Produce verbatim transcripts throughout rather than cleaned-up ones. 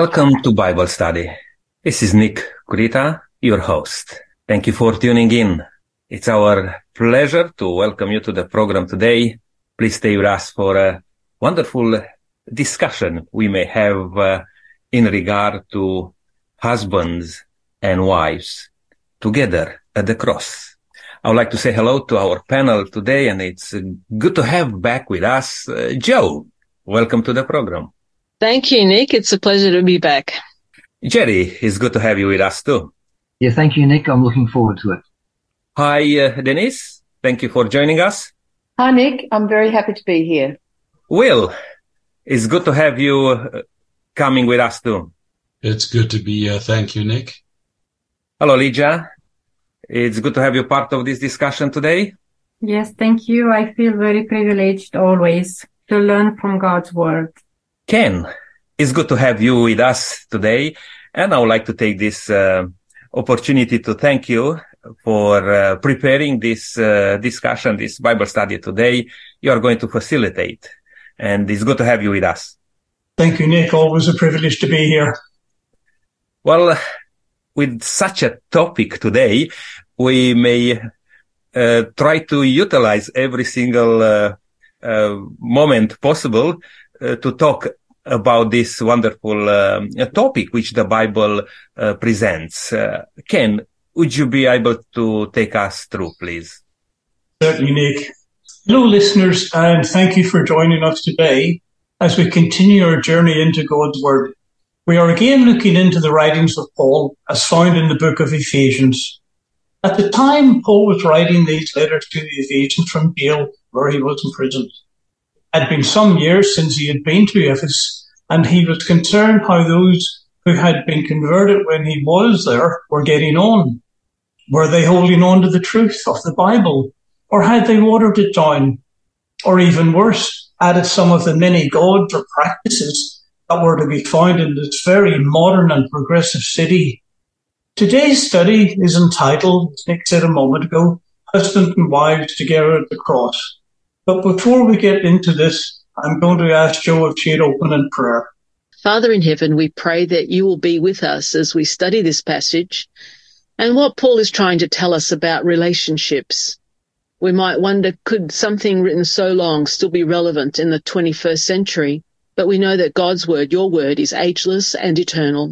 Welcome to Bible Study. This is Nick Creta, your host. Thank you for tuning in. It's our pleasure to welcome you to the program today. Please stay with us for a wonderful discussion we may have uh, in regard to husbands and wives together at the cross. I would like to say hello to our panel today, and it's good to have back with us uh, Joe. Welcome to the program. Thank you, Nick. It's a pleasure to be back. Jerry, it's good to have you with us too. Yeah, thank you, Nick. I'm looking forward to it. Hi, uh, Denise. Thank you for joining us. Hi, Nick. I'm very happy to be here. Will, it's good to have you uh, coming with us too. It's good to be here. Thank you, Nick. Hello, Lydia. It's good to have you part of this discussion today. Yes, thank you. I feel very privileged always to learn from God's Word. Ken, it's good to have you with us today, and I would like to take this uh, opportunity to thank you for uh, preparing this uh, discussion, this Bible study today. You are going to facilitate, and it's good to have you with us. Thank you, Nick. Always a privilege to be here. Well, with such a topic today, we may uh, try to utilize every single uh, uh, moment possible Uh, to talk about this wonderful um, topic which the Bible uh, presents. Uh, Ken, would you be able to take us through, please? Certainly, Nick. Hello, listeners, and thank you for joining us today as we continue our journey into God's Word. We are again looking into the writings of Paul as found in the book of Ephesians. At the time, Paul was writing these letters to the Ephesians from jail where he was imprisoned. It had been some years since he had been to Ephesus, and he was concerned how those who had been converted when he was there were getting on. Were they holding on to the truth of the Bible, or had they watered it down, or even worse, added some of the many gods or practices that were to be found in this very modern and progressive city? Today's study is entitled, as Nick said a moment ago, Husbands and Wives Together at the Cross. But before we get into this, I'm going to ask Joe if she'd open in prayer. Father in heaven, we pray that you will be with us as we study this passage and what Paul is trying to tell us about relationships. We might wonder, could something written so long still be relevant in the twenty-first century? But we know that God's word, your word, is ageless and eternal.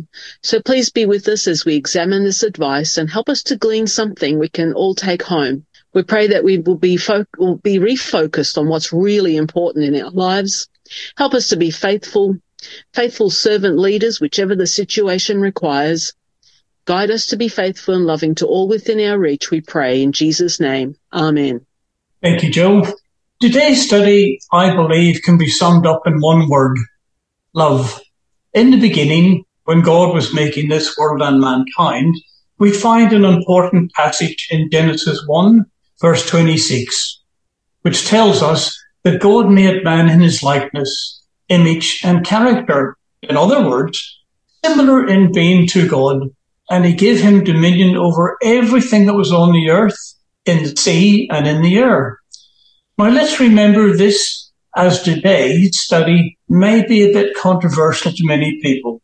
So please be with us as we examine this advice and help us to glean something we can all take home. We pray that we will be, fo- will be refocused on what's really important in our lives. Help us to be faithful, faithful servant leaders, whichever the situation requires. Guide us to be faithful and loving to all within our reach, we pray in Jesus' name. Amen. Thank you, Joe. Today's study, I believe, can be summed up in one word, love. In the beginning, when God was making this world and mankind, we find an important passage in Genesis one, verse twenty-six, which tells us that God made man in his likeness, image and character. In other words, similar in being to God, and he gave him dominion over everything that was on the earth, in the sea and in the air. Now let's remember this, as today's study may be a bit controversial to many people.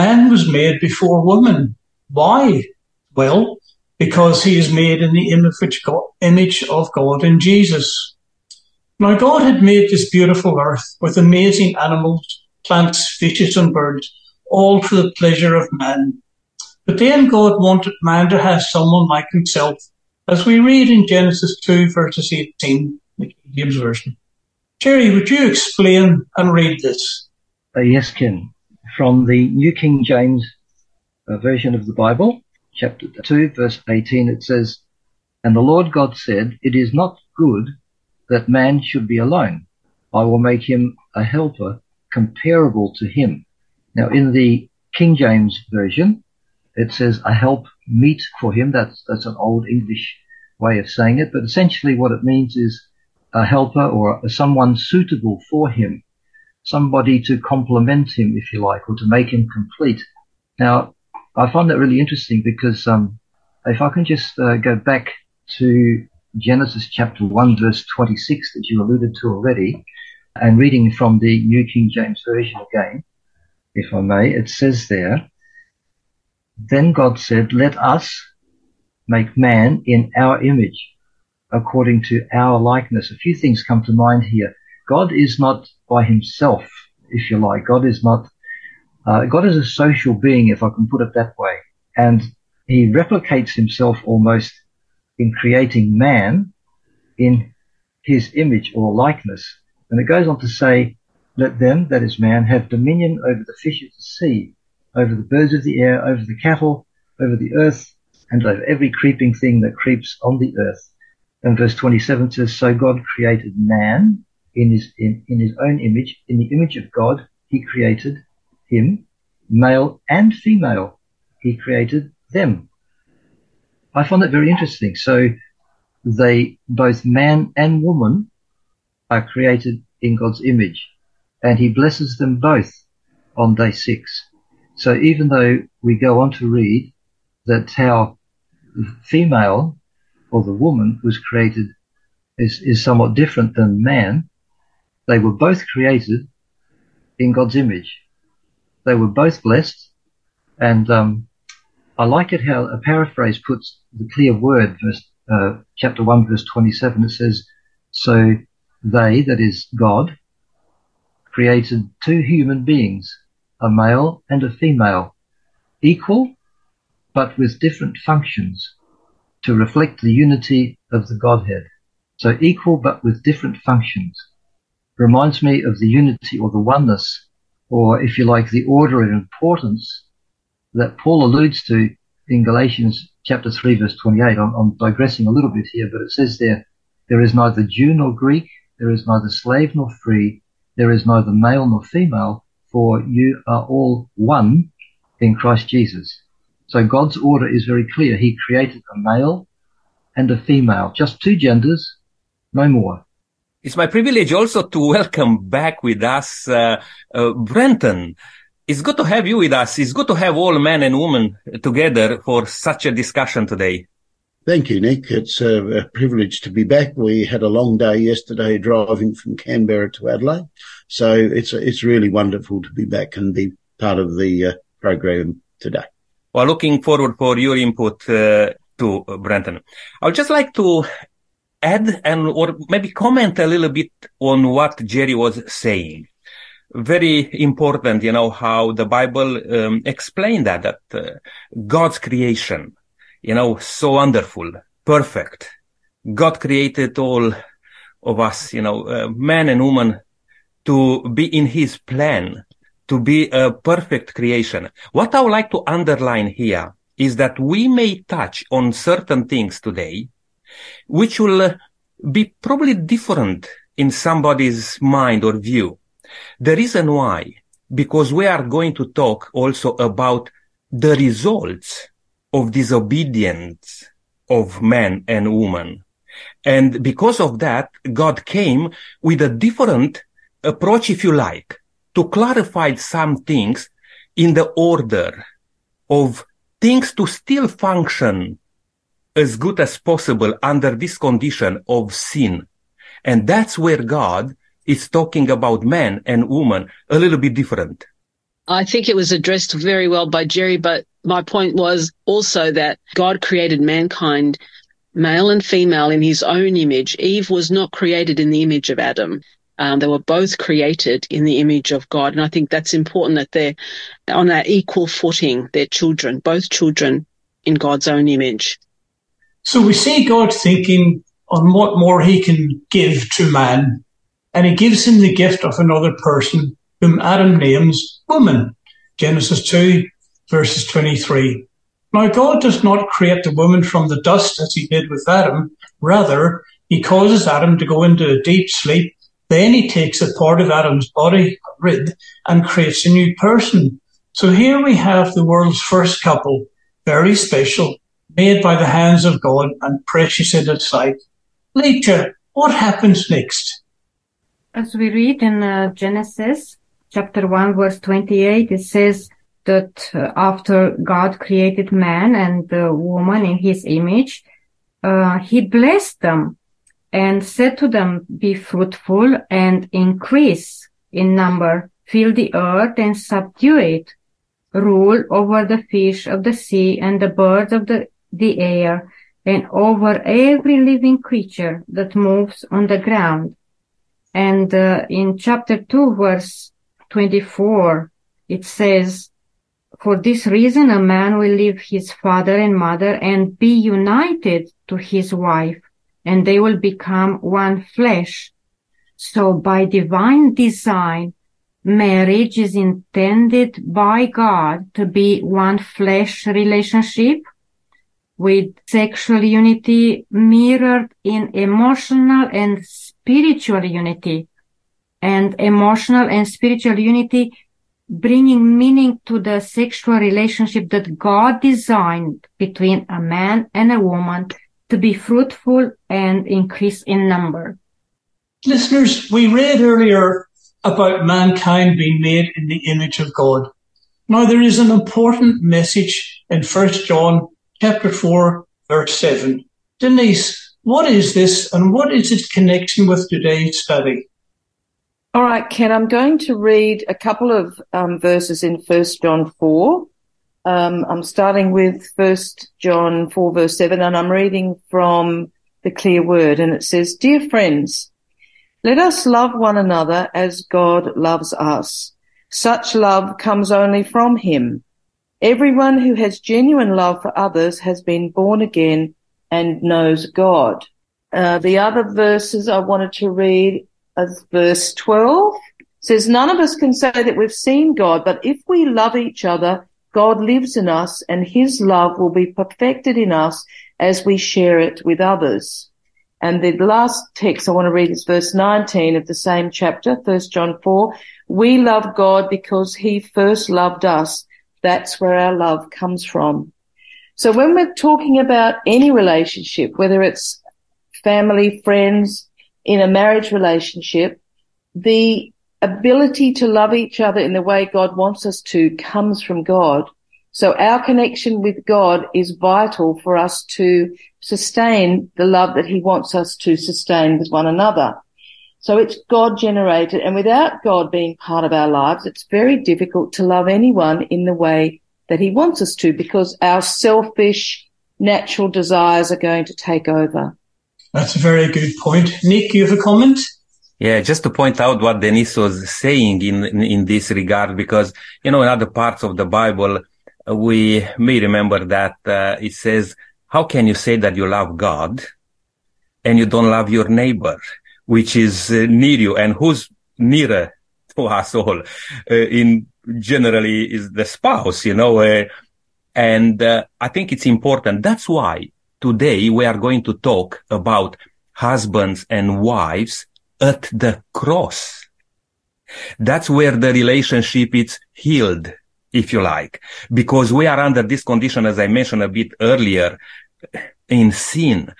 Man was made before woman. Why? Well, because he is made in the image of God in Jesus. Now, God had made this beautiful earth with amazing animals, plants, fishes and birds, all for the pleasure of man. But then God wanted man to have someone like himself, as we read in Genesis two, verses eighteen, the King James Version. Jerry, would you explain and read this? Uh, yes, Ken. From the New King James Version of the Bible, chapter two, verse eighteen, it says, "And the Lord God said, it is not good that man should be alone. I will make him a helper comparable to him." Now, in the King James Version, it says, "a help meet for him." That's, that's an old English way of saying it, but essentially what it means is a helper or someone suitable for him, somebody to complement him, if you like, or to make him complete. Now, I find that really interesting because um, if I can just uh, go back to Genesis chapter one, verse twenty-six that you alluded to already, and reading from the New King James Version again, if I may, it says there, then God said, let us make man in our image, according to our likeness. A few things come to mind here. God is not by himself, if you like. God is not, uh, God is a social being, if I can put it that way. And he replicates himself almost in creating man in his image or likeness. And it goes on to say, let them, that is man, have dominion over the fish of the sea, over the birds of the air, over the cattle, over the earth, and over every creeping thing that creeps on the earth. And verse twenty-seven says, so God created man in his, in, in his own image. In the image of God, he created him, male and female. He created them. I find that very interesting. So they, both man and woman, are created in God's image. And he blesses them both on day six. So even though we go on to read that how the female or the woman was created is, is somewhat different than man, they were both created in God's image. They were both blessed. And um, I like it how a paraphrase puts the clear word, verse, uh, chapter one, verse twenty-seven. It says, so they, that is God, created two human beings, a male and a female, equal but with different functions, to reflect the unity of the Godhead. So equal but with different functions. Reminds me of the unity or the oneness, or if you like, the order of importance that Paul alludes to in Galatians chapter three, verse twenty-eight. I'm, I'm digressing a little bit here, but it says there, there is neither Jew nor Greek, there is neither slave nor free, there is neither male nor female, for you are all one in Christ Jesus. So God's order is very clear. He created a male and a female, just two genders, no more. It's my privilege also to welcome back with us uh, uh, Brenton. It's good to have you with us. It's good to have all men and women together for such a discussion today. Thank you, Nick. It's a privilege to be back. We had a long day yesterday driving from Canberra to Adelaide. So it's it's really wonderful to be back and be part of the uh, program today. Well, looking forward for your input uh, to uh, Brenton. I would just like to add and or maybe comment a little bit on what Jerry was saying. Very important, you know, how the Bible um, explained that, that uh, God's creation, you know, so wonderful, perfect. God created all of us, you know, uh, man and woman, to be in his plan, to be a perfect creation. What I would like to underline here is that we may touch on certain things today, which will be probably different in somebody's mind or view. The reason why, because we are going to talk also about the results of disobedience of man and woman. And because of that, God came with a different approach, if you like, to clarify some things in the order of things to still function as good as possible under this condition of sin. And that's where God is talking about man and woman a little bit different. I think it was addressed very well by Jerry, but my point was also that God created mankind, male and female, in his own image. Eve was not created in the image of Adam. Um, they were both created in the image of God. And I think that's important, that they're on an equal footing, they're children, both children in God's own image. So we see God thinking on what more he can give to man, and he gives him the gift of another person whom Adam names woman. Genesis two, verses twenty-three. Now, God does not create the woman from the dust as he did with Adam. Rather, he causes Adam to go into a deep sleep. Then he takes a part of Adam's body, rib, and creates a new person. So here we have the world's first couple, very special, made by the hands of God and precious in His sight. Later, what happens next? As we read in uh, Genesis chapter one, verse twenty-eight, it says that uh, after God created man and the woman in his image, uh, he blessed them and said to them, be fruitful and increase in number Fill the earth and subdue it. Rule over the fish of the sea and the birds of the, the air, and over every living creature that moves on the ground." And uh, in chapter two, verse twenty-four, it says, "For this reason a man will leave his father and mother and be united to his wife, and they will become one flesh." So by divine design, marriage is intended by God to be one flesh relationship, with sexual unity mirrored in emotional and spiritual unity, and emotional and spiritual unity bringing meaning to the sexual relationship that God designed between a man and a woman to be fruitful and increase in number. Listeners, we read earlier about mankind being made in the image of God. Now, there is an important message in First John chapter four, verse seven. Denise, what is this and what is its connection with today's study? All right, Ken, I'm going to read a couple of um, verses in First John four. Um, I'm starting with First John four, verse seven, and I'm reading from the Clear Word, and it says, "Dear friends, let us love one another as God loves us. Such love comes only from him. Everyone who has genuine love for others has been born again and knows God." Uh, the other verses I wanted to read as verse twelve says, "None of us can say that we've seen God, but if we love each other, God lives in us and his love will be perfected in us as we share it with others." And the last text I want to read is verse nineteen of the same chapter, First John four. "We love God because he first loved us. That's where our love comes from." So when we're talking about any relationship, whether it's family, friends, in a marriage relationship, the ability to love each other in the way God wants us to comes from God. So our connection with God is vital for us to sustain the love that he wants us to sustain with one another. So it's God-generated, and without God being part of our lives, it's very difficult to love anyone in the way that he wants us to, because our selfish, natural desires are going to take over. That's a very good point. Nick, you have a comment? Yeah, just to point out what Denise was saying in, in, in this regard, because, you know, in other parts of the Bible, we may remember that uh, it says, how can you say that you love God and you don't love your neighbor, which is uh, near you? And who's nearer to us all uh, in generally is the spouse, you know, uh, and uh, I think it's important. That's why today we are going to talk about husbands and wives at the cross. That's where the relationship is healed, if you like, because we are under this condition, as I mentioned a bit earlier, in sin,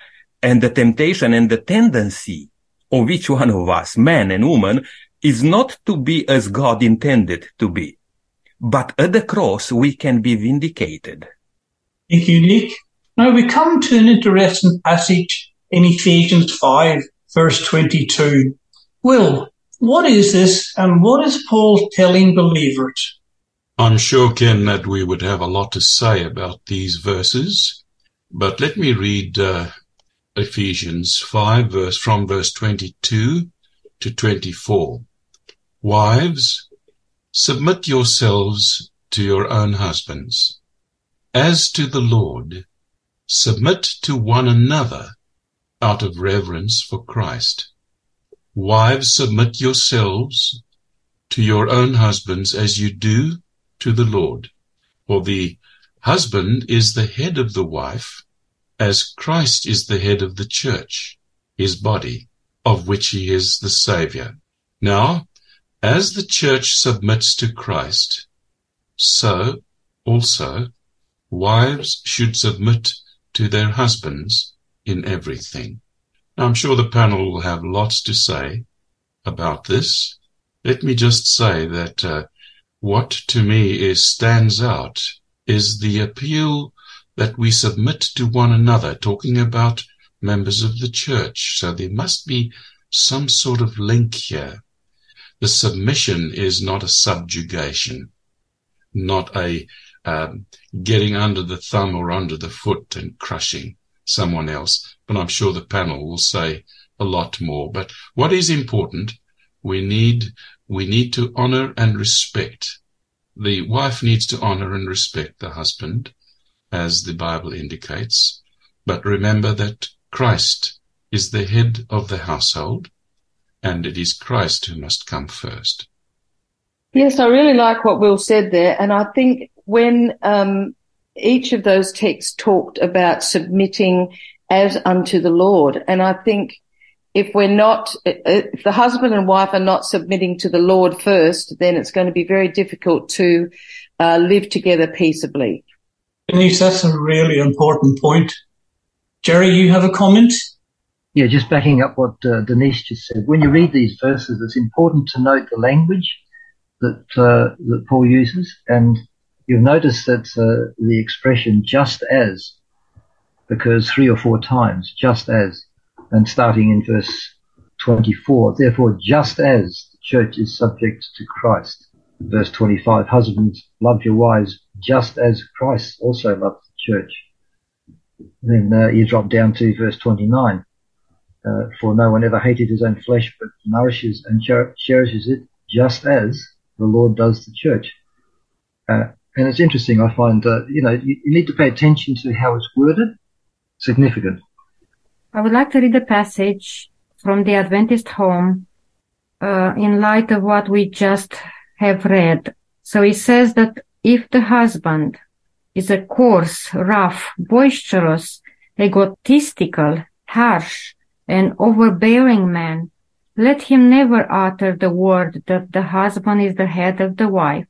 and the temptation and the tendency of each one of us, man and woman, is not to be as God intended to be. But at the cross, we can be vindicated. Thank you, Nick. Now we come to an interesting passage in Ephesians five, verse twenty-two. Will, what is this and what is Paul telling believers? I'm sure, Ken, that we would have a lot to say about these verses, but let me read uh, Ephesians five, verse from verse twenty-two to twenty-four. "Wives, submit yourselves to your own husbands, as to the Lord. Submit to one another out of reverence for Christ. Wives, submit yourselves to your own husbands as you do to the Lord. For the husband is the head of the wife, as Christ is the head of the church, his body, of which he is the Saviour. Now, as the church submits to Christ, so also wives should submit to their husbands in everything." Now, I'm sure the panel will have lots to say about this. Let me just say that uh, what to me is stands out is the appeal that we submit to one another, talking about members of the church. So there must be some sort of link here. The submission is not a subjugation, not a um, getting under the thumb or under the foot and crushing someone else. But I'm sure the panel will say a lot more. But what is important, we need we need to honour and respect. The wife needs to honour and respect the husband, as the Bible indicates. But remember that Christ is the head of the household, and it is Christ who must come first. Yes, I really like what Will said there. And I think when um, each of those texts talked about submitting as unto the Lord, and I think if we're not, if the husband and wife are not submitting to the Lord first, then it's going to be very difficult to uh, live together peaceably. Denise, that's a really important point. Jerry, you have a comment? Yeah, just backing up what uh, Denise just said. When you read these verses, it's important to note the language that uh, that Paul uses, and you'll notice that uh, the expression "just as" occurs three or four times. Just as, and starting in verse twenty-four, therefore, just as the church is subject to Christ. Verse twenty-five, husbands, love your wives, just as Christ also loved the church. Then uh, you drop down to verse twenty-nine. Uh, for no one ever hated his own flesh, but nourishes and cher- cherishes it, just as the Lord does the church. Uh, and it's interesting, I find, uh, you know, you, you need to pay attention to how it's worded. Significant. I would like to read a passage from the Adventist Home uh, in light of what we just have read. So it says that if the husband is a coarse, rough, boisterous, egotistical, harsh, an overbearing man, let him never utter the word that the husband is the head of the wife,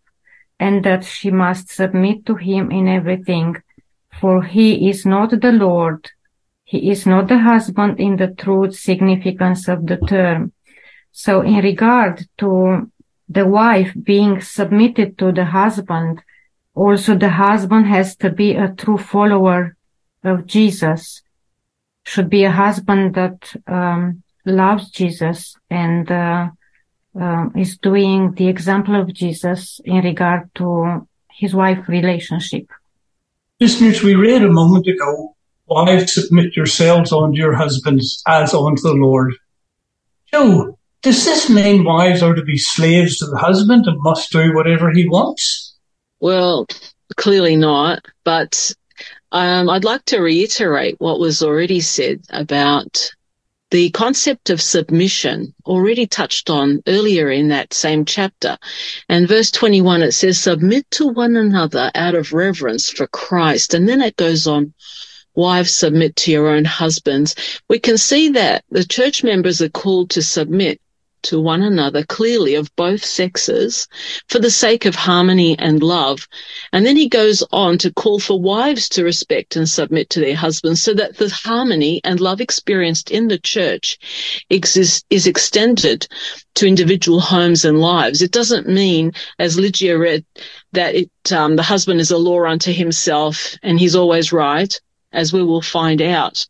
and that she must submit to him in everything, for he is not the Lord, he is not the husband in the true significance of the term. So in regard to the wife being submitted to the husband, also the husband has to be a true follower of Jesus. Should be a husband that um, loves Jesus and uh, uh, is doing the example of Jesus in regard to his wife relationship. Listeners, we read a moment ago, wives, submit yourselves unto your husbands as unto the Lord. So, does this mean wives are to be slaves to the husband and must do whatever he wants? Well, clearly not, but Um, I'd like to reiterate what was already said about the concept of submission, already touched on earlier in that same chapter. And verse twenty-one, it says, submit to one another out of reverence for Christ. And then it goes on, wives, submit to your own husbands. We can see that the church members are called to submit to one another, clearly of both sexes, for the sake of harmony and love. And then he goes on to call for wives to respect and submit to their husbands so that the harmony and love experienced in the church exists, is extended to individual homes and lives. It doesn't mean, as Ligia read, that it, um, the husband is a law unto himself and he's always right, as we will find out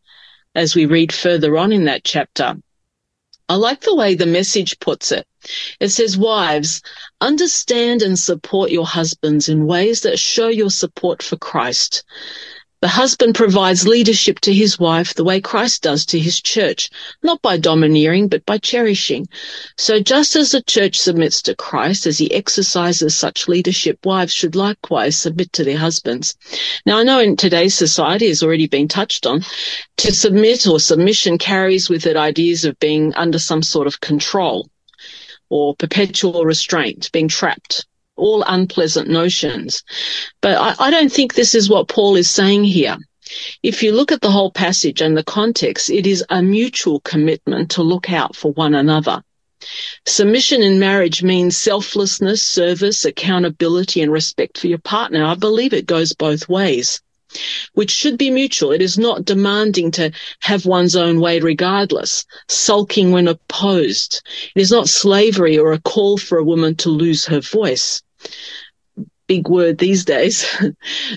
as we read further on in that chapter. I like the way the Message puts it. It says, wives, understand and support your husbands in ways that show your support for Christ. The husband provides leadership to his wife the way Christ does to his church, not by domineering, but by cherishing. So just as the church submits to Christ as he exercises such leadership, wives should likewise submit to their husbands. Now, I know in today's society, it's already been touched on, to submit or submission carries with it ideas of being under some sort of control or perpetual restraint, being trapped. All unpleasant notions. But I, I don't think this is what Paul is saying here. If you look at the whole passage and the context, it is a mutual commitment to look out for one another. Submission in marriage means selflessness, service, accountability, and respect for your partner. I believe it goes both ways, which should be mutual. It is not demanding to have one's own way regardless, sulking when opposed. It is not slavery or a call for a woman to lose her voice. big word these days,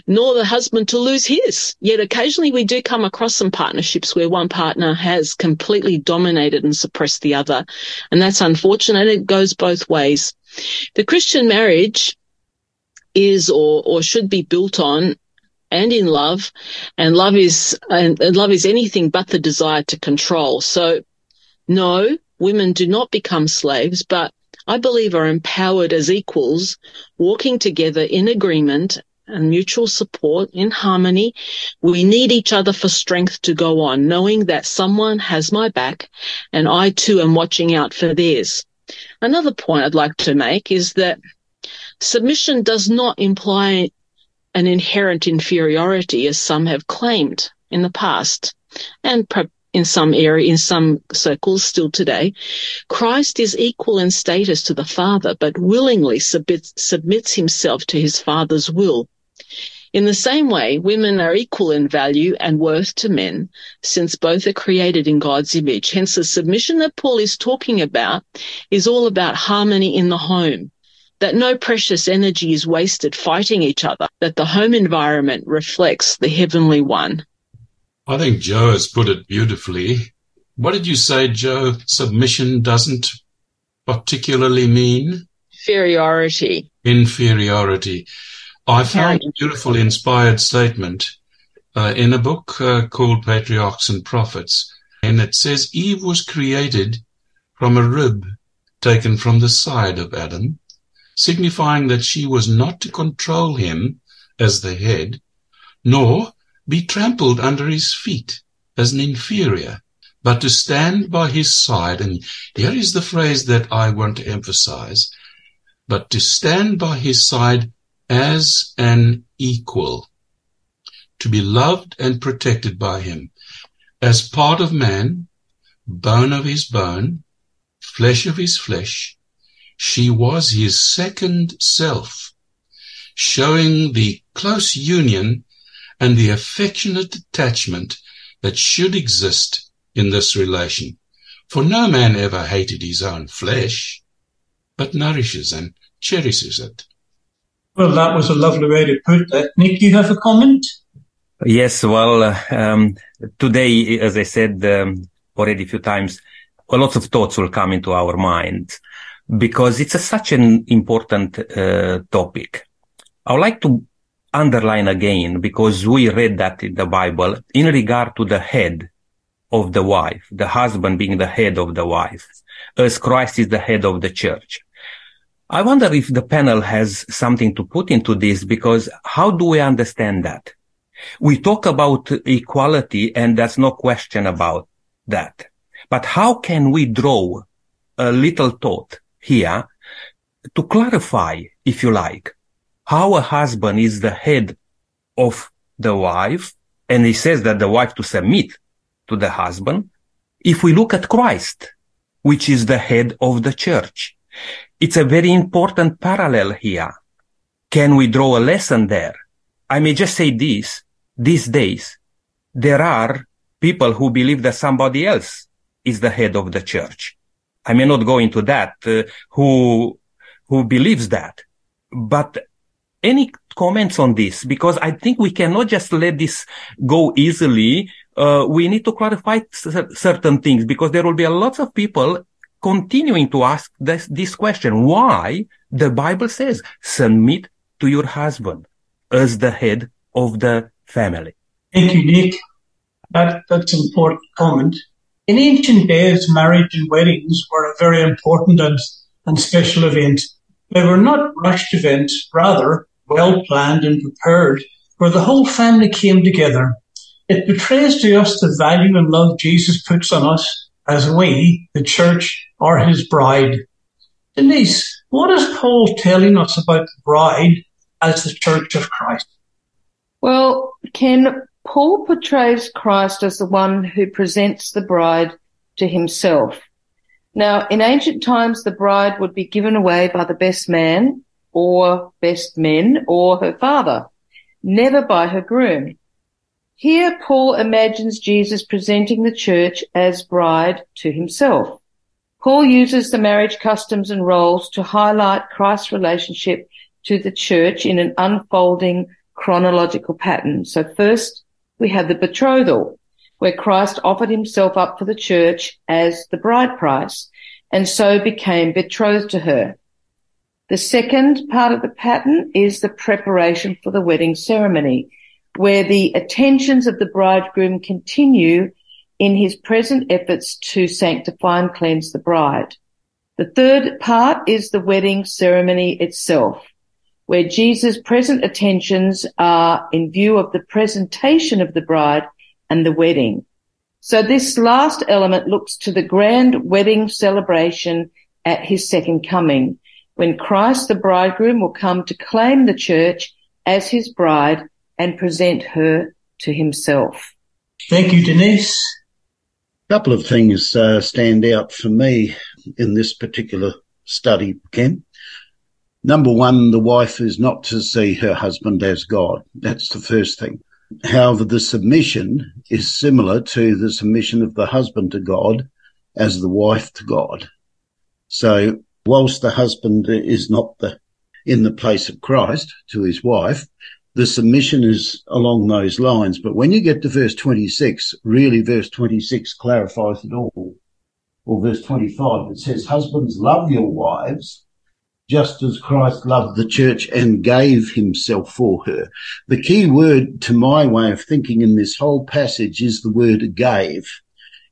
nor the husband to lose his. Yet occasionally we do come across some partnerships where one partner has completely dominated and suppressed the other, and that's unfortunate. It goes both ways. The Christian marriage is or or should be built on and in love, and love is and, and love is anything but the desire to control. So no, women do not become slaves, but I believe are empowered as equals, walking together in agreement and mutual support in harmony. We need each other for strength to go on, knowing that someone has my back and I too am watching out for theirs. Another point I'd like to make is that submission does not imply an inherent inferiority, as some have claimed in the past, and perhaps in some area, in some circles still today. Christ is equal in status to the Father, but willingly submits, submits himself to his Father's will. In the same way, women are equal in value and worth to men, since both are created in God's image. Hence, the submission that Paul is talking about is all about harmony in the home, that no precious energy is wasted fighting each other, that the home environment reflects the heavenly one. I think Joe has put it beautifully. What did you say, Joe? Submission doesn't particularly mean? Inferiority. Inferiority. I found a beautiful inspired statement uh, in a book uh, called Patriarchs and Prophets, and it says Eve was created from a rib taken from the side of Adam, signifying that she was not to control him as the head, nor be trampled under his feet as an inferior, but to stand by his side. And here is the phrase that I want to emphasize, but to stand by his side as an equal, to be loved and protected by him as part of man, bone of his bone, flesh of his flesh. She was his second self, showing the close union and the affectionate attachment that should exist in this relation. For no man ever hated his own flesh, but nourishes and cherishes it. Well, that was a lovely way to put that. Nick, do you have a comment? Yes, well, um, today, as I said um, already a few times, a lot of thoughts will come into our mind because it's a, such an important uh, topic. I would like to underline again, because we read that in the Bible, in regard to the head of the wife, the husband being the head of the wife, as Christ is the head of the church. I wonder if the panel has something to put into this, because how do we understand that? We talk about equality, and there's no question about that. But how can we draw a little thought here to clarify, if you like, how a husband is the head of the wife, and he says that the wife to submit to the husband. If we look at Christ, which is the head of the church, it's a very important parallel here. Can we draw a lesson there? I may just say this, these days, there are people who believe that somebody else is the head of the church. I may not go into that, uh, who, who believes that, but any comments on this? Because I think we cannot just let this go easily. Uh, we need to clarify c- certain things, because there will be a lot of people continuing to ask this, this question. Why the Bible says, submit to your husband as the head of the family. Thank you, Nick. That, that's an important comment. In ancient days, marriage and weddings were a very important and, and special event. They were not rushed events, rather well planned and prepared, where the whole family came together. It betrays to us the value and love Jesus puts on us as we, the church, are his bride. Denise, what is Paul telling us about the bride as the church of Christ? Well, Ken, Paul portrays Christ as the one who presents the bride to himself. Now, in ancient times, the bride would be given away by the best man or best men or her father, never by her groom. Here, Paul imagines Jesus presenting the church as bride to himself. Paul uses the marriage customs and roles to highlight Christ's relationship to the church in an unfolding chronological pattern. So first we have the betrothal, where Christ offered himself up for the church as the bride price and so became betrothed to her. The second part of the pattern is the preparation for the wedding ceremony, where the attentions of the bridegroom continue in his present efforts to sanctify and cleanse the bride. The third part is the wedding ceremony itself, where Jesus' present attentions are in view of the presentation of the bride and the wedding. So this last element looks to the grand wedding celebration at his second coming, when Christ the bridegroom will come to claim the church as his bride and present her to himself. Thank you, Denise. A couple of things uh, stand out for me in this particular study, Ken. Number one, the wife is not to see her husband as God. That's the first thing. However, the submission is similar to the submission of the husband to God as the wife to God. So whilst the husband is not the, in the place of Christ to his wife, the submission is along those lines. But when you get to verse twenty-six, really verse twenty-six clarifies it all. Or verse twenty-five, it says, "Husbands, love your wives, just as Christ loved the church and gave himself for her." The key word to my way of thinking in this whole passage is the word gave,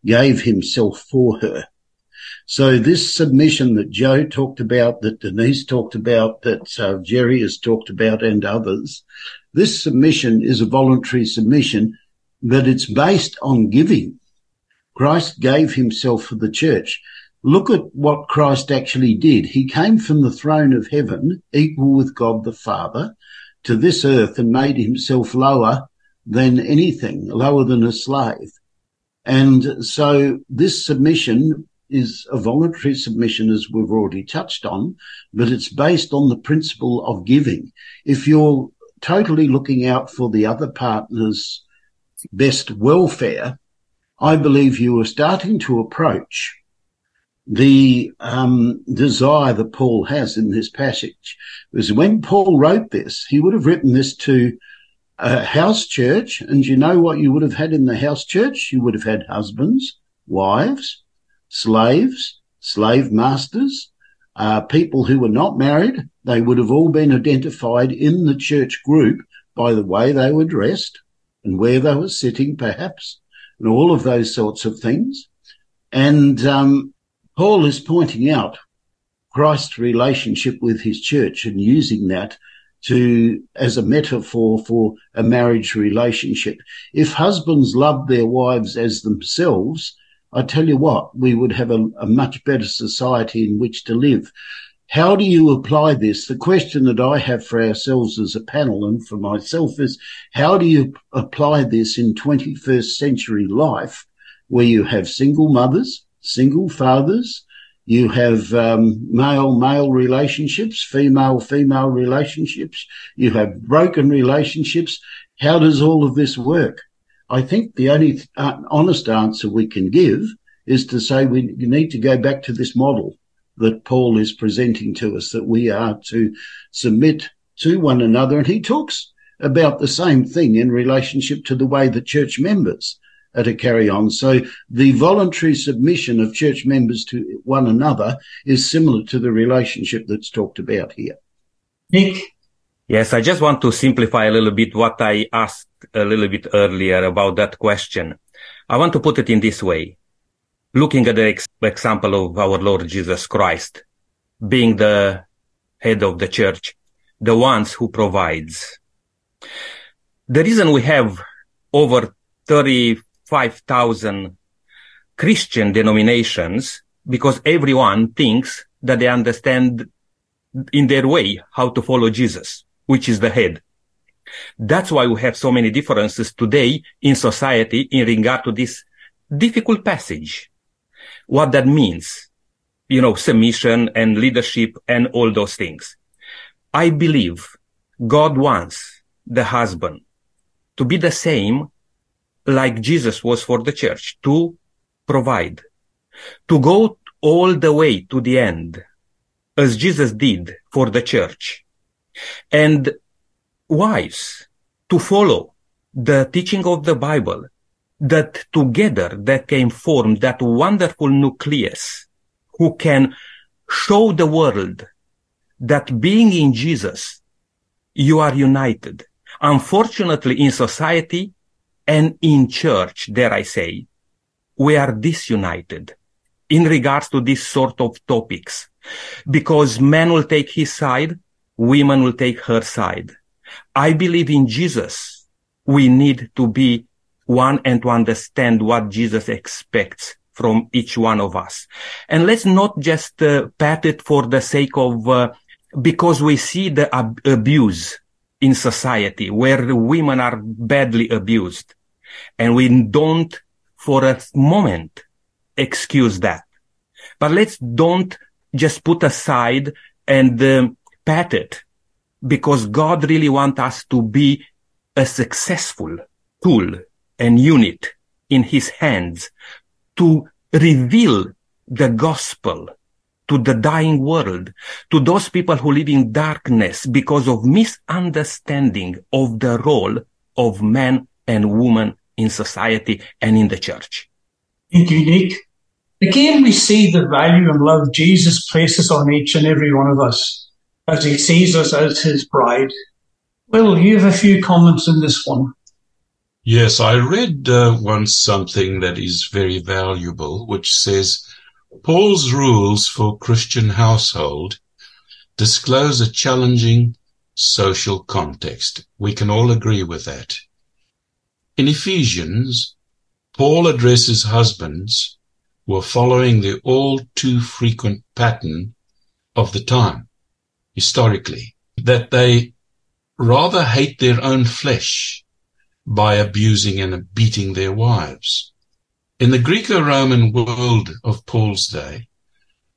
gave himself for her. So this submission that Joe talked about, that Denise talked about, that uh, Jerry has talked about, and others, this submission is a voluntary submission, but it's based on giving. Christ gave himself for the church. Look at what Christ actually did. He came from the throne of heaven, equal with God the Father, to this earth and made himself lower than anything, lower than a slave. And so this submission is a voluntary submission, as we've already touched on, but it's based on the principle of giving. If you're totally looking out for the other partner's best welfare, I believe you are starting to approach the um desire that Paul has in this passage. Because when Paul wrote this, he would have written this to a house church, and you know what you would have had in the house church? You would have had husbands, wives, slaves, slave masters, uh, people who were not married. They would have all been identified in the church group by the way they were dressed and where they were sitting, perhaps, and all of those sorts of things. And um Paul is pointing out Christ's relationship with his church and using that to as a metaphor for a marriage relationship. If husbands loved their wives as themselves, I tell you what, we would have a, a much better society in which to live. How do you apply this? The question that I have for ourselves as a panel and for myself is, how do you apply this in twenty-first century life, where you have single mothers, single fathers, you have um, male-male relationships, female-female relationships, you have broken relationships? How does all of this work? I think the only th- uh, honest answer we can give is to say we need to go back to this model that Paul is presenting to us, that we are to submit to one another. And he talks about the same thing in relationship to the way the church members are to carry on. So the voluntary submission of church members to one another is similar to the relationship that's talked about here. Nick? Yes, I just want to simplify a little bit what I asked a little bit earlier about that question. I want to put it in this way. Looking at the ex- example of our Lord Jesus Christ being the head of the church, the ones who provides. The reason we have over thirty-five thousand Christian denominations, because everyone thinks that they understand in their way how to follow Jesus, which is the head. That's why we have so many differences today in society in regard to this difficult passage. What that means, you know, submission and leadership and all those things. I believe God wants the husband to be the same like Jesus was for the church, to provide, to go all the way to the end, as Jesus did for the church. And wives, to follow the teaching of the Bible, that together that can form that wonderful nucleus who can show the world that being in Jesus, you are united. Unfortunately, in society and in church, dare I say, we are disunited in regards to this sort of topics, because man will take his side, women will take her side. I believe in Jesus. We need to be one and to understand what Jesus expects from each one of us. And let's not just uh, pat it for the sake of, uh, because we see the ab- abuse in society where women are badly abused. And we don't for a moment excuse that. But let's don't just put aside and um, pat it, because God really wants us to be a successful tool and unit in his hands to reveal the gospel to the dying world, to those people who live in darkness because of misunderstanding of the role of man and woman in society and in the church. Thank you, Nick. Again, we see the value and love Jesus places on each and every one of us as he sees us as his bride. Will, you have a few comments on this one. Yes, I read uh, once something that is very valuable, which says, Paul's rules for Christian household disclose a challenging social context. We can all agree with that. In Ephesians, Paul addresses husbands who are following the all too frequent pattern of the time, historically, that they rather hate their own flesh by abusing and beating their wives. In the Greco-Roman world of Paul's day,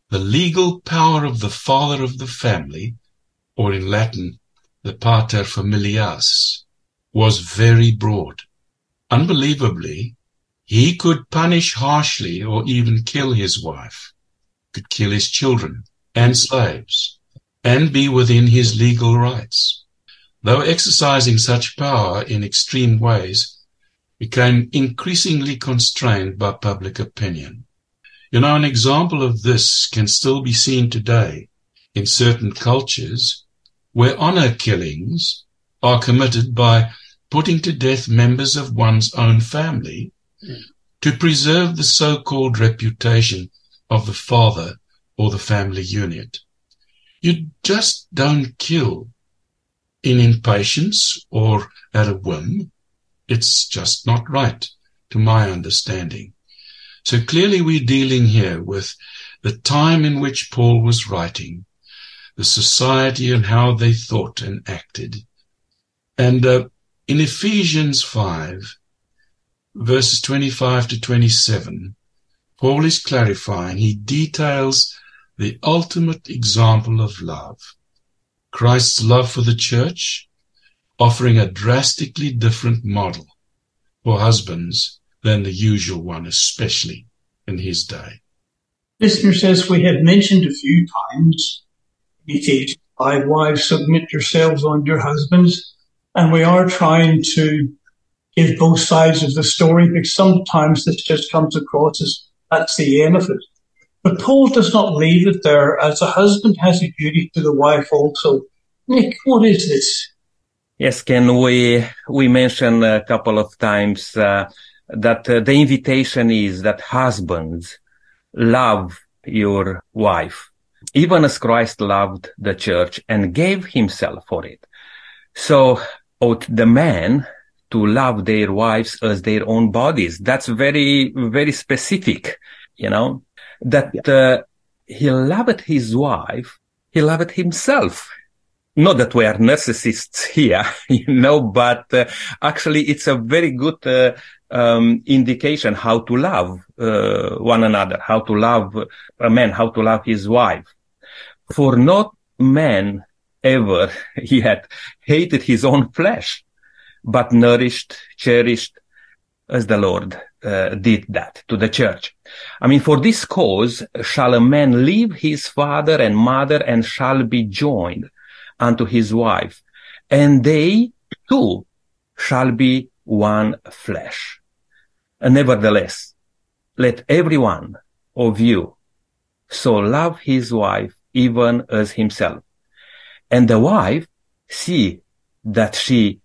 the legal power of the father of the family, or in Latin, the pater familias, was very broad. Unbelievably, he could punish harshly or even kill his wife, could kill his children and slaves, and be within his legal rights. Though exercising such power in extreme ways became increasingly constrained by public opinion. You know, an example of this can still be seen today in certain cultures where honor killings are committed by putting to death members of one's own family to preserve the so-called reputation of the father or the family unit. You just don't kill in impatience or at a whim. It's just not right, to my understanding. So clearly we're dealing here with the time in which Paul was writing, the society and how they thought and acted. And uh, in Ephesians five, verses twenty-five to twenty-seven, Paul is clarifying. He details the ultimate example of love, Christ's love for the church, offering a drastically different model for husbands than the usual one, especially in his day. Listener says, we have mentioned a few times, Ephesians five, wives, submit yourselves unto your husbands, and we are trying to give both sides of the story, because sometimes this just comes across as that's the end of it. But Paul does not leave it there, as a husband has a duty to the wife also. Nick, what is this? Yes, Ken, we, we mentioned a couple of times uh, that uh, the invitation is that husbands love your wife, even as Christ loved the church and gave himself for it. So ought the men to love their wives as their own bodies. That's very, very specific, you know. That uh, he loved his wife, he loved himself. Not that we are narcissists here, you know, but uh, actually it's a very good uh, um, indication how to love uh, one another, how to love a man, how to love his wife. For not man ever yet hated his own flesh, but nourished, cherished, as the Lord uh, did that to the church. I mean, for this cause shall a man leave his father and mother and shall be joined unto his wife, and they too shall be one flesh. And nevertheless, let every one of you so love his wife even as himself, and the wife see that she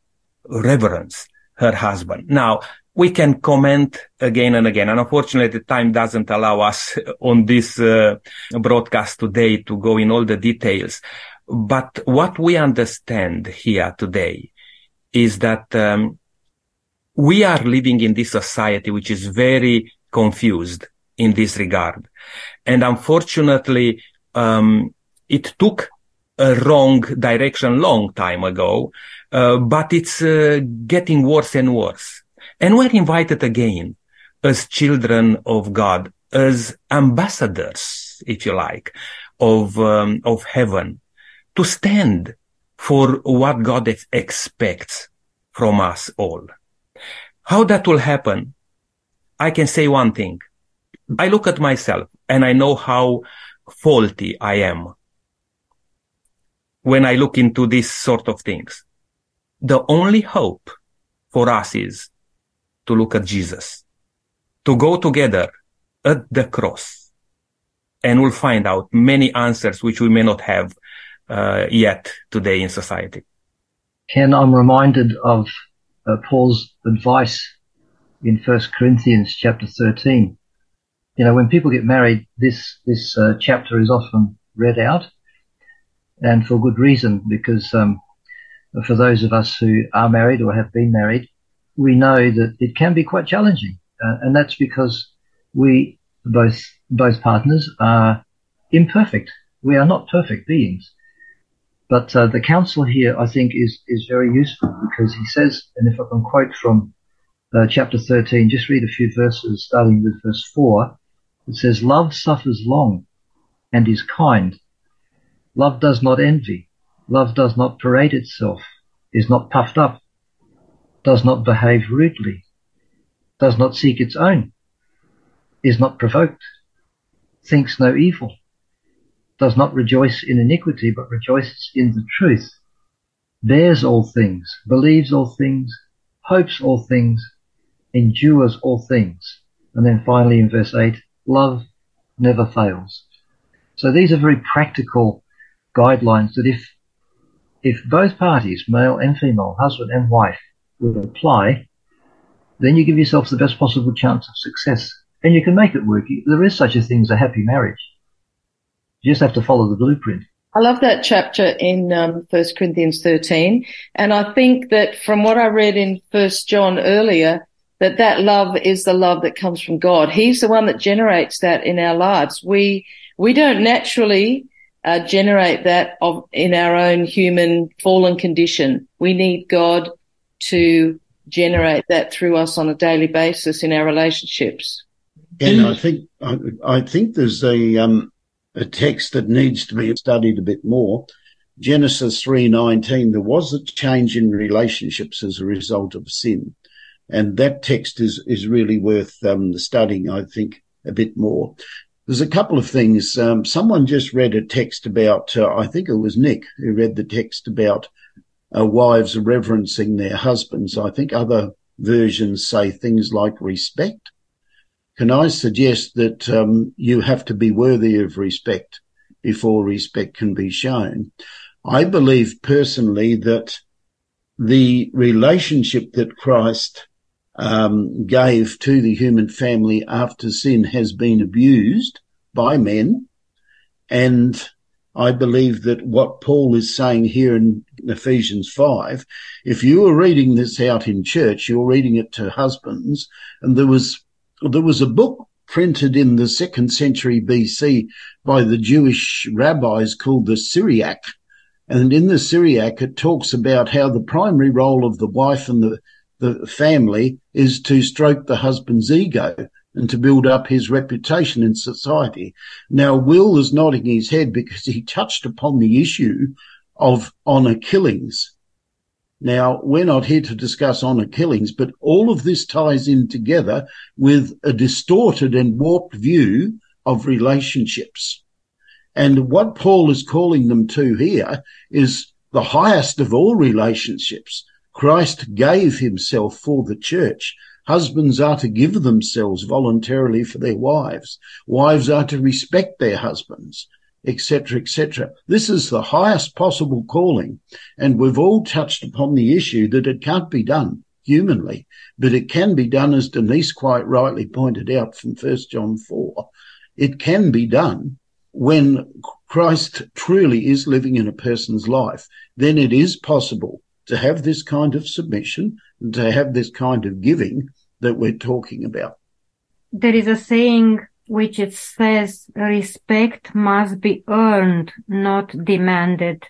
reverence her husband. Now, we can comment again and again, and unfortunately time doesn't allow us on this uh, broadcast today to go in all the details. But what we understand here today is that um, we are living in this society which is very confused in this regard. And unfortunately, um, it took a wrong direction long time ago, uh, but it's uh, getting worse and worse. And we're invited again as children of God, as ambassadors, if you like, of um, of heaven, to stand for what God ex- expects from us all. How that will happen, I can say one thing. I look at myself and I know how faulty I am when I look into these sort of things. The only hope for us is to look at Jesus, to go together at the cross, and we'll find out many answers which we may not have Uh, yet today in society. Ken, I'm reminded of uh, Paul's advice in First Corinthians chapter thirteen. You know, when people get married, this this uh, chapter is often read out, and for good reason, because um, for those of us who are married or have been married, we know that it can be quite challenging, uh, and that's because we both both partners are imperfect. We are not perfect beings. But uh, the counsel here, I think, is, is very useful, because he says, and if I can quote from uh, chapter thirteen, just read a few verses, starting with verse four, it says, "Love suffers long and is kind. Love does not envy. Love does not parade itself, is not puffed up, does not behave rudely, does not seek its own, is not provoked, thinks no evil, does not rejoice in iniquity, but rejoices in the truth, bears all things, believes all things, hopes all things, endures all things." And then finally in verse eight, "Love never fails." So these are very practical guidelines that if if both parties, male and female, husband and wife, would apply, then you give yourself the best possible chance of success. And you can make it work. There is such a thing as a happy marriage. You just have to follow the blueprint. I love that chapter in um, First Corinthians thirteen. And I think that from what I read in First John earlier, that that love is the love that comes from God. He's the one that generates that in our lives. We we don't naturally uh, generate that of, in our own human fallen condition. We need God to generate that through us on a daily basis in our relationships. And I think, I, I think there's a... Um... a text that needs to be studied a bit more. Genesis three nineteen, there was a change in relationships as a result of sin. And that text is, is really worth um, studying, I think, a bit more. There's a couple of things. Um, someone just read a text about, uh, I think it was Nick who read the text about uh, wives reverencing their husbands. I think other versions say things like respect. Can I suggest that um, you have to be worthy of respect before respect can be shown? I believe personally that the relationship that Christ um, gave to the human family after sin has been abused by men. And I believe that what Paul is saying here in Ephesians five, if you were reading this out in church, you're reading it to husbands, and there was There was a book printed in the second century B C by the Jewish rabbis called the Syriac. And in the Syriac, it talks about how the primary role of the wife and the, the family is to stroke the husband's ego and to build up his reputation in society. Now, Will is nodding his head because he touched upon the issue of honour killings. Now, we're not here to discuss honour killings, but all of this ties in together with a distorted and warped view of relationships. And what Paul is calling them to here is the highest of all relationships. Christ gave himself for the church. Husbands are to give themselves voluntarily for their wives. Wives are to respect their husbands, et cetera, et cetera. This is the highest possible calling, and we've all touched upon the issue that it can't be done humanly, but it can be done, as Denise quite rightly pointed out from First John four. It can be done when Christ truly is living in a person's life. Then it is possible to have this kind of submission and to have this kind of giving that we're talking about. There is a saying which it says, respect must be earned, not demanded.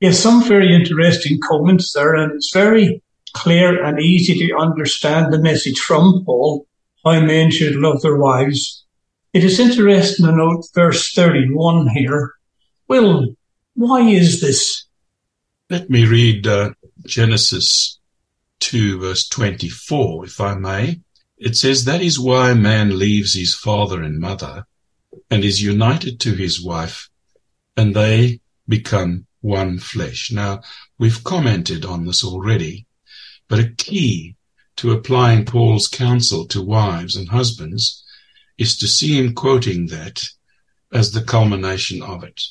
Yes, some very interesting comments there, and it's very clear and easy to understand the message from Paul, how men should love their wives. It is interesting to note verse thirty-one here. Well, why is this? Let me read uh, Genesis two, verse twenty-four, if I may. It says, that is why man leaves his father and mother and is united to his wife, and they become one flesh. Now, we've commented on this already, but a key to applying Paul's counsel to wives and husbands is to see him quoting that as the culmination of it.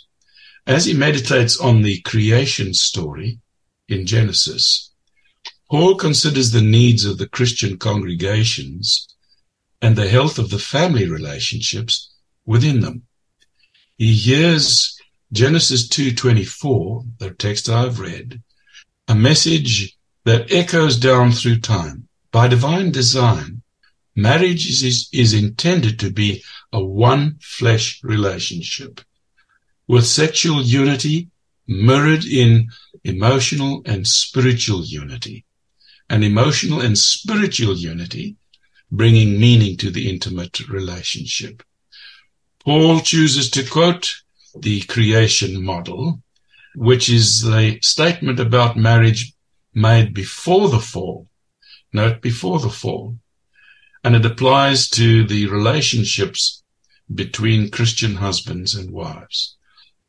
As he meditates on the creation story in Genesis, Paul considers the needs of the Christian congregations and the health of the family relationships within them. He hears Genesis two twenty-four, the text I've read, a message that echoes down through time. By divine design, marriage is, is, is intended to be a one-flesh relationship, with sexual unity mirrored in emotional and spiritual unity. And emotional and spiritual unity bringing meaning to the intimate relationship. Paul chooses to quote the creation model, which is the statement about marriage made before the fall. Note, before the fall. And it applies to the relationships between Christian husbands and wives.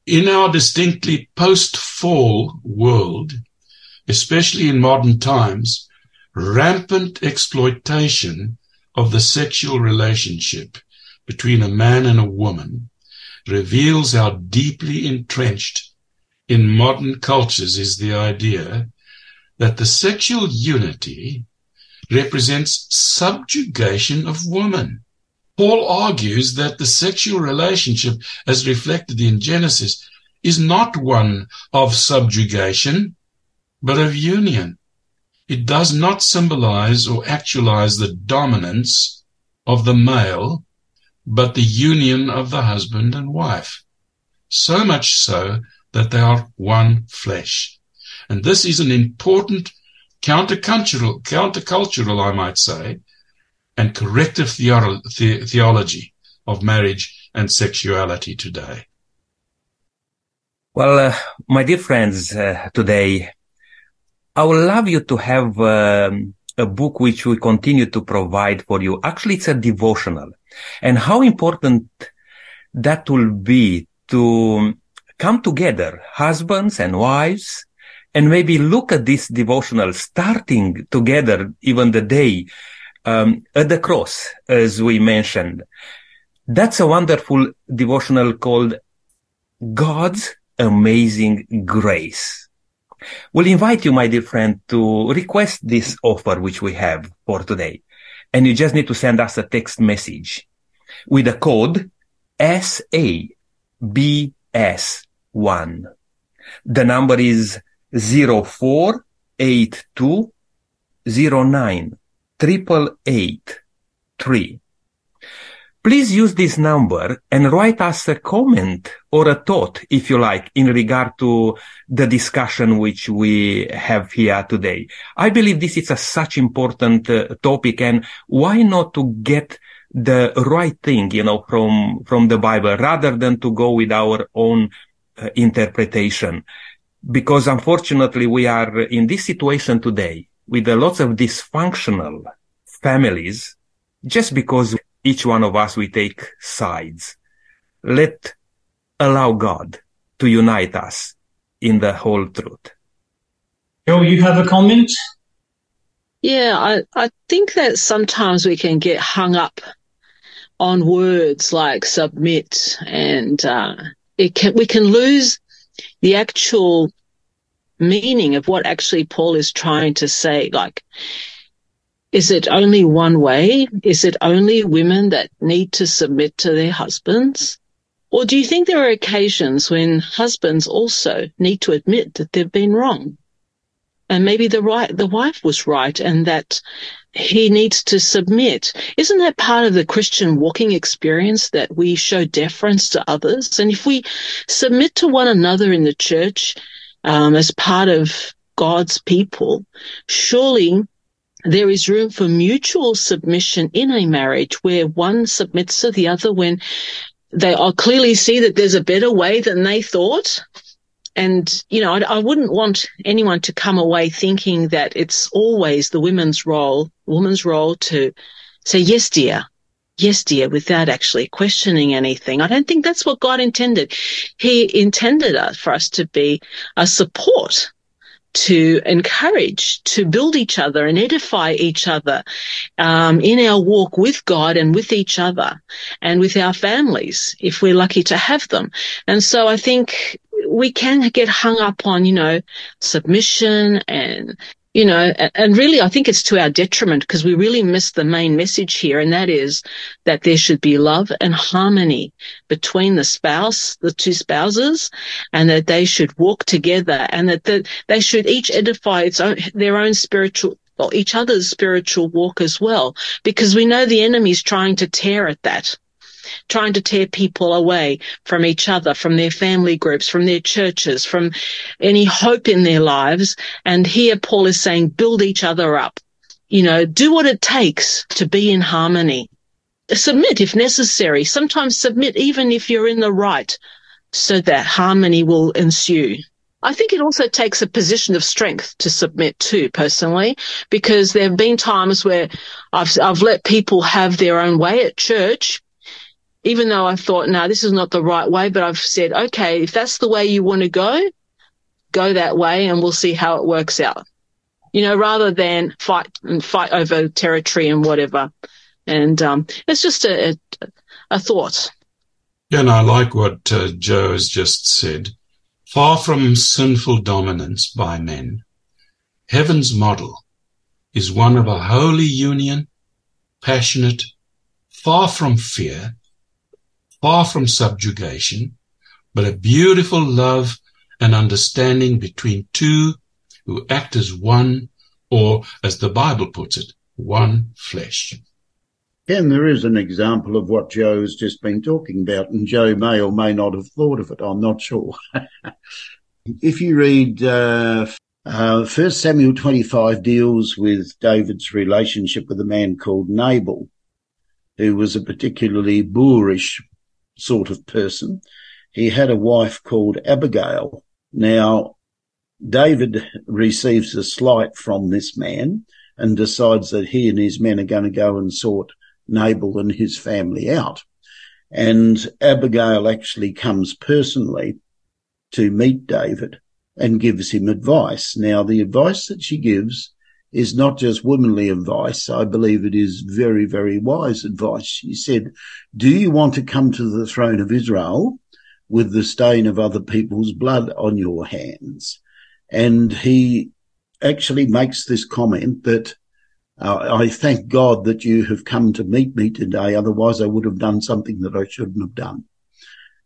In our distinctly post-fall world, especially in modern times, rampant exploitation of the sexual relationship between a man and a woman reveals how deeply entrenched in modern cultures is the idea that the sexual unity represents subjugation of woman. Paul argues that the sexual relationship, as reflected in Genesis, is not one of subjugation, but of union. It does not symbolize or actualize the dominance of the male, but the union of the husband and wife, so much so that they are one flesh. And this is an important countercultural, countercultural, I might say, and corrective theolo- the- theology of marriage and sexuality today. Well, uh, my dear friends, uh, today, I would love you to have um, a book which we continue to provide for you. Actually, it's a devotional. And how important that will be to come together, husbands and wives, and maybe look at this devotional, starting together even the day um, at the cross, as we mentioned. That's a wonderful devotional called God's Amazing Grace. We'll invite you, my dear friend, to request this offer which we have for today. And you just need to send us a text message with a code S A B S one. The number is zero four eight two zero nine triple eight three. Please use this number and write us a comment or a thought, if you like, in regard to the discussion which we have here today. I believe this is a such important uh, topic, and why not to get the right thing, you know, from, from the Bible, rather than to go with our own uh, interpretation. Because unfortunately, we are in this situation today with a lot of dysfunctional families, just because each one of us, we take sides. Let allow God to unite us in the whole truth. Joel, you have a comment? Yeah, I, I think that sometimes we can get hung up on words like submit, and uh, it can, we can lose the actual meaning of what actually Paul is trying to say. Like, is it only one way? Is it only women that need to submit to their husbands? Or do you think there are occasions when husbands also need to admit that they've been wrong? And maybe the right, the wife was right, and that he needs to submit. Isn't that part of the Christian walking experience, that we show deference to others? And if we submit to one another in the church, um, as part of God's people, surely there is room for mutual submission in a marriage where one submits to the other when they all clearly see that there's a better way than they thought. And, you know, I, I wouldn't want anyone to come away thinking that it's always the women's role, woman's role to say, yes, dear, yes, dear, without actually questioning anything. I don't think that's what God intended. He intended us, for us to be a support, to encourage, to build each other and edify each other um, in our walk with God and with each other and with our families, if we're lucky to have them. And so I think we can get hung up on, you know, submission and, you know, and really I think it's to our detriment, because we really miss the main message here, and that is that there should be love and harmony between the spouse, the two spouses, and that they should walk together, and that the, they should each edify its own, their own spiritual, or each other's spiritual walk as well, because we know the enemy's trying to tear at that. Trying to tear people away from each other, from their family groups, from their churches, from any hope in their lives. And here Paul is saying, build each other up. You know, do what it takes to be in harmony. Submit if necessary. Sometimes submit even if you're in the right, so that harmony will ensue. I think it also takes a position of strength to submit to, personally, because there have been times where I've, I've let people have their own way at church, even though I thought, no, this is not the right way, but I've said, okay, if that's the way you want to go, go that way and we'll see how it works out. You know, rather than fight and fight over territory and whatever. And um, it's just a, a, a thought. Yeah, and I like what uh, Joe has just said. Far from sinful dominance by men, heaven's model is one of a holy union, passionate, far from fear, far from subjugation, but a beautiful love and understanding between two who act as one, or as the Bible puts it, one flesh. And there is an example of what Joe has just been talking about, and Joe may or may not have thought of it, I'm not sure. If you read uh, uh, First Samuel twenty-five deals with David's relationship with a man called Nabal, who was a particularly boorish sort of person. He had a wife called Abigail. Now, David receives a slight from this man and decides that he and his men are going to go and sort Nabal and his family out. And Abigail actually comes personally to meet David and gives him advice. Now, the advice that she gives is not just womanly advice. I believe it is very, very wise advice. She said, do you want to come to the throne of Israel with the stain of other people's blood on your hands? And he actually makes this comment that, uh, I thank God that you have come to meet me today. Otherwise I would have done something that I shouldn't have done.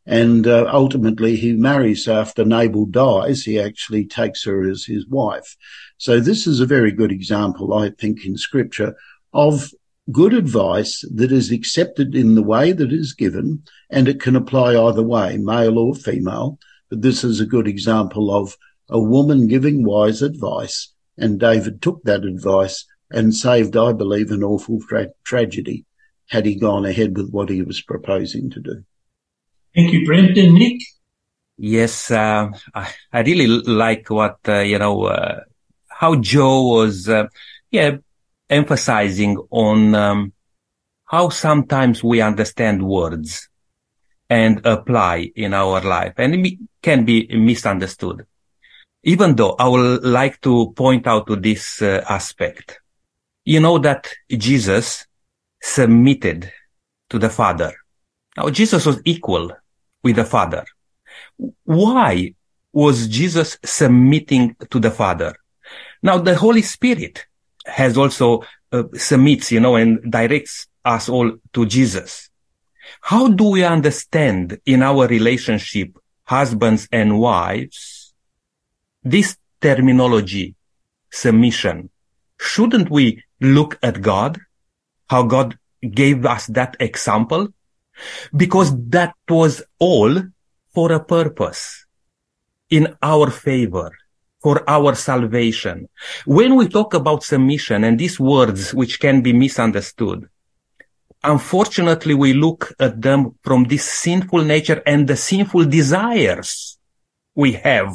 And uh, ultimately he marries. After Nabal dies, he actually takes her as his wife. So this is a very good example, I think, in Scripture of good advice that is accepted in the way that is given, and it can apply either way, male or female. But this is a good example of a woman giving wise advice, and David took that advice and saved, I believe, an awful tra- tragedy had he gone ahead with what he was proposing to do. Thank you, Brenton. Nick? Yes, uh, I, I really like what, uh, you know, uh, how Joe was, uh, yeah, emphasizing on um, how sometimes we understand words and apply in our life, and it can be misunderstood. Even though I would like to point out to this uh, aspect, you know that Jesus submitted to the Father. Now, Jesus was equal with the Father. Why was Jesus submitting to the Father? Now, the Holy Spirit has also uh, submits, you know, and directs us all to Jesus. How do we understand in our relationship, husbands and wives, this terminology, submission? Shouldn't we look at God, how God gave us that example? Because that was all for a purpose, in our favor, for our salvation. When we talk about submission and these words which can be misunderstood, unfortunately we look at them from this sinful nature and the sinful desires we have.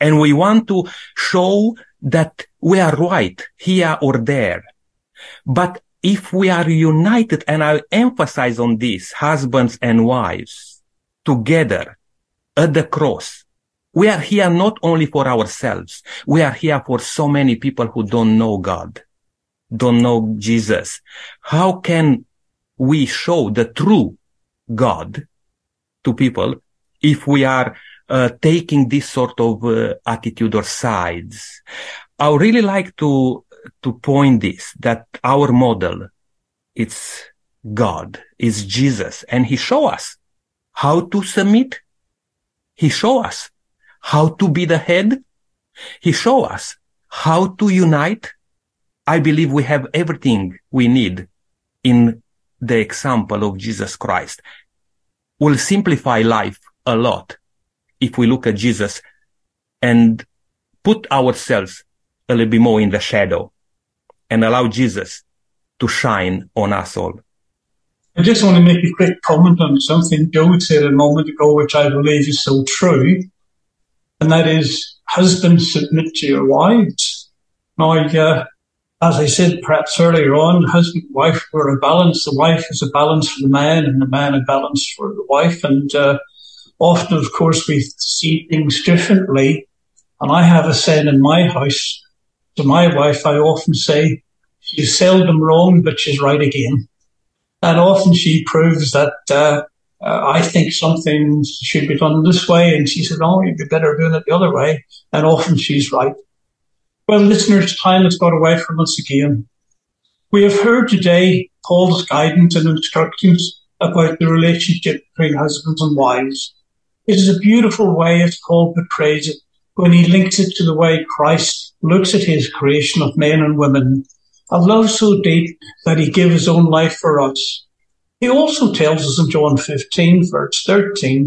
And we want to show that we are right here or there. But if we are united, and I emphasize on this, husbands and wives, together at the cross, we are here not only for ourselves. We are here for so many people who don't know God, don't know Jesus. How can we show the true God to people if we are Uh, taking this sort of uh, attitude or sides? I would really like to to point this, that our model, it's God, is Jesus, and He show us how to submit. He show us how to be the head. He show us how to unite. I believe we have everything we need in the example of Jesus Christ. Will simplify life a lot if we look at Jesus and put ourselves a little bit more in the shadow and allow Jesus to shine on us all. I just want to make a quick comment on something Joe said a moment ago, which I believe is so true, and that is, husbands, submit to your wives. Now, uh, as I said perhaps earlier on, husband and wife were a balance. The wife is a balance for the man, and the man a balance for the wife, and uh, often, of course, we see things differently, and I have a saying in my house to my wife. I often say, she's seldom wrong, but she's right again. And often she proves that uh, uh, I think something should be done this way, and she said, oh, you'd be better doing it the other way, and often she's right. Well, listeners, time has got away from us again. We have heard today Paul's guidance and instructions about the relationship between husbands and wives. It is a beautiful way, as Paul portrays it, when he links it to the way Christ looks at his creation of men and women, a love so deep that he gave his own life for us. He also tells us in John fifteen, verse thirteen,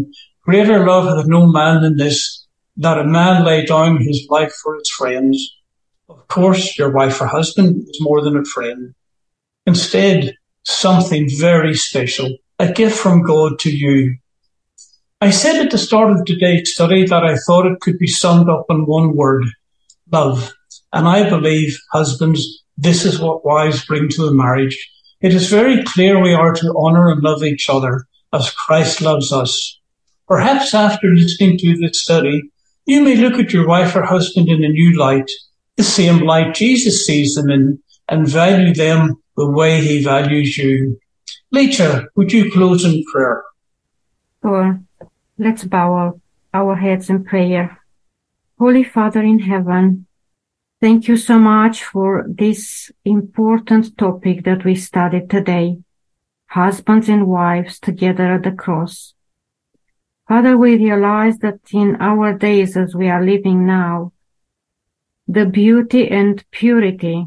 greater love hath no man than this, that a man lay down his life for his friends. Of course, your wife or husband is more than a friend. Instead, something very special, a gift from God to you. I said at the start of today's study that I thought it could be summed up in one word, love. And I believe, husbands, this is what wives bring to the marriage. It is very clear we are to honour and love each other as Christ loves us. Perhaps after listening to this study, you may look at your wife or husband in a new light, the same light Jesus sees them in, and value them the way He values you. Later, would you close in prayer? Sure. Let's bow our heads in prayer. Holy Father in heaven, thank you so much for this important topic that we studied today, husbands and wives together at the cross. Father, we realize that in our days as we are living now, the beauty and purity,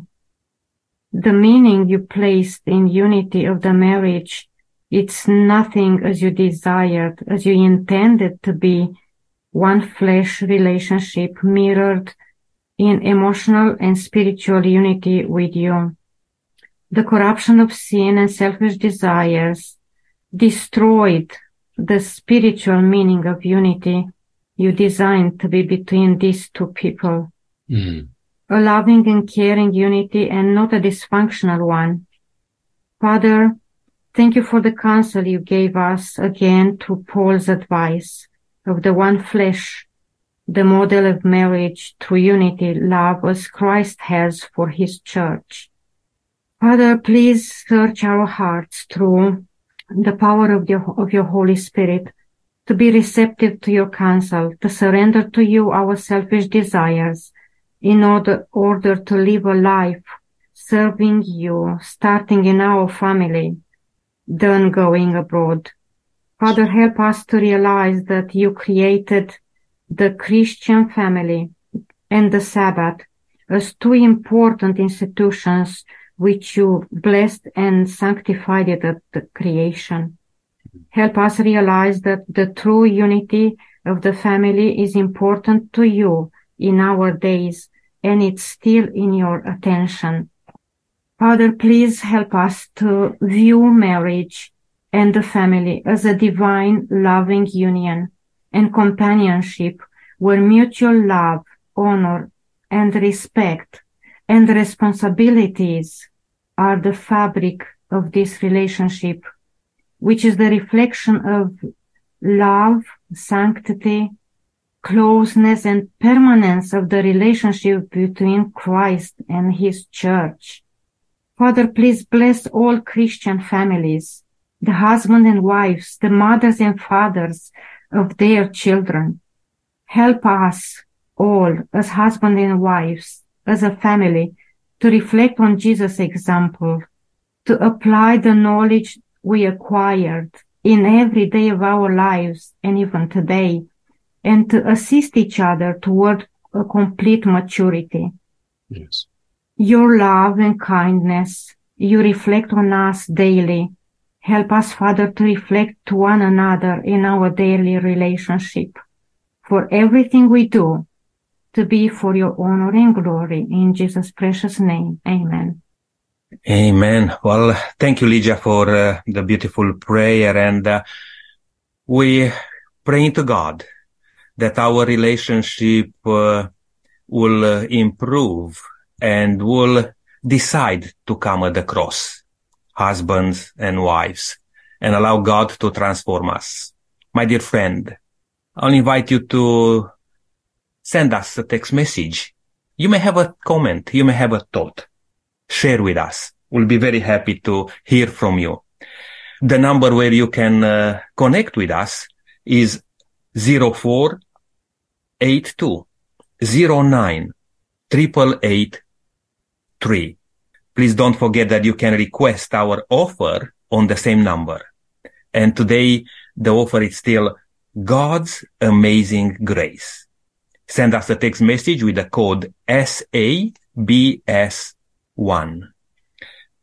the meaning you placed in unity of the marriage, it's nothing as you desired, as you intended to be one flesh relationship mirrored in emotional and spiritual unity with you. The corruption of sin and selfish desires destroyed the spiritual meaning of unity you designed to be between these two people. Mm-hmm. A loving and caring unity and not a dysfunctional one. Father, thank you for the counsel you gave us again to Paul's advice of the one flesh the model of marriage through unity, love, as Christ has for his church. Father, please search our hearts through the power of your, of your Holy Spirit to be receptive to your counsel, to surrender to you our selfish desires in order, order to live a life serving you, starting in our family, then going abroad. Father, help us to realize that you created the Christian family and the Sabbath as two important institutions which you blessed and sanctified at the creation. Help us realize that the true unity of the family is important to you in our days, and it's still in your attention. Father, please help us to view marriage and the family as a divine, loving union and companionship where mutual love, honor, and respect and responsibilities are the fabric of this relationship, which is the reflection of love, sanctity, closeness, and permanence of the relationship between Christ and his church. Father, please bless all Christian families, the husbands and wives, the mothers and fathers of their children. Help us all as husbands and wives, as a family, to reflect on Jesus' example, to apply the knowledge we acquired in every day of our lives and even today, and to assist each other toward a complete maturity. Yes. Your love and kindness, you reflect on us daily. Help us, Father, to reflect to one another in our daily relationship, for everything we do to be for your honor and glory, in Jesus' precious name. Amen. Amen. Well, thank you, Lydia, for uh, the beautiful prayer. And uh, we pray to God that our relationship uh, will uh, improve and will decide to come at the cross, husbands and wives, and allow God to transform us. My dear friend, I'll invite you to send us a text message. You may have a comment. You may have a thought. Share with us. We'll be very happy to hear from you. The number where you can uh, connect with us is zero four eight two zero nine eight eight eight three. Please don't forget that you can request our offer on the same number. And today, the offer is still God's Amazing Grace. Send us a text message with the code S A B S one.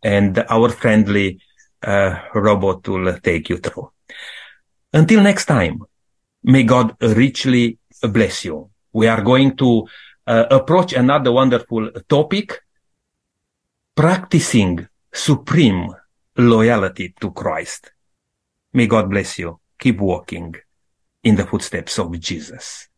And our friendly uh, robot will take you through. Until next time, may God richly bless you. We are going to uh, approach another wonderful topic, practicing supreme loyalty to Christ. May God bless you. Keep walking in the footsteps of Jesus.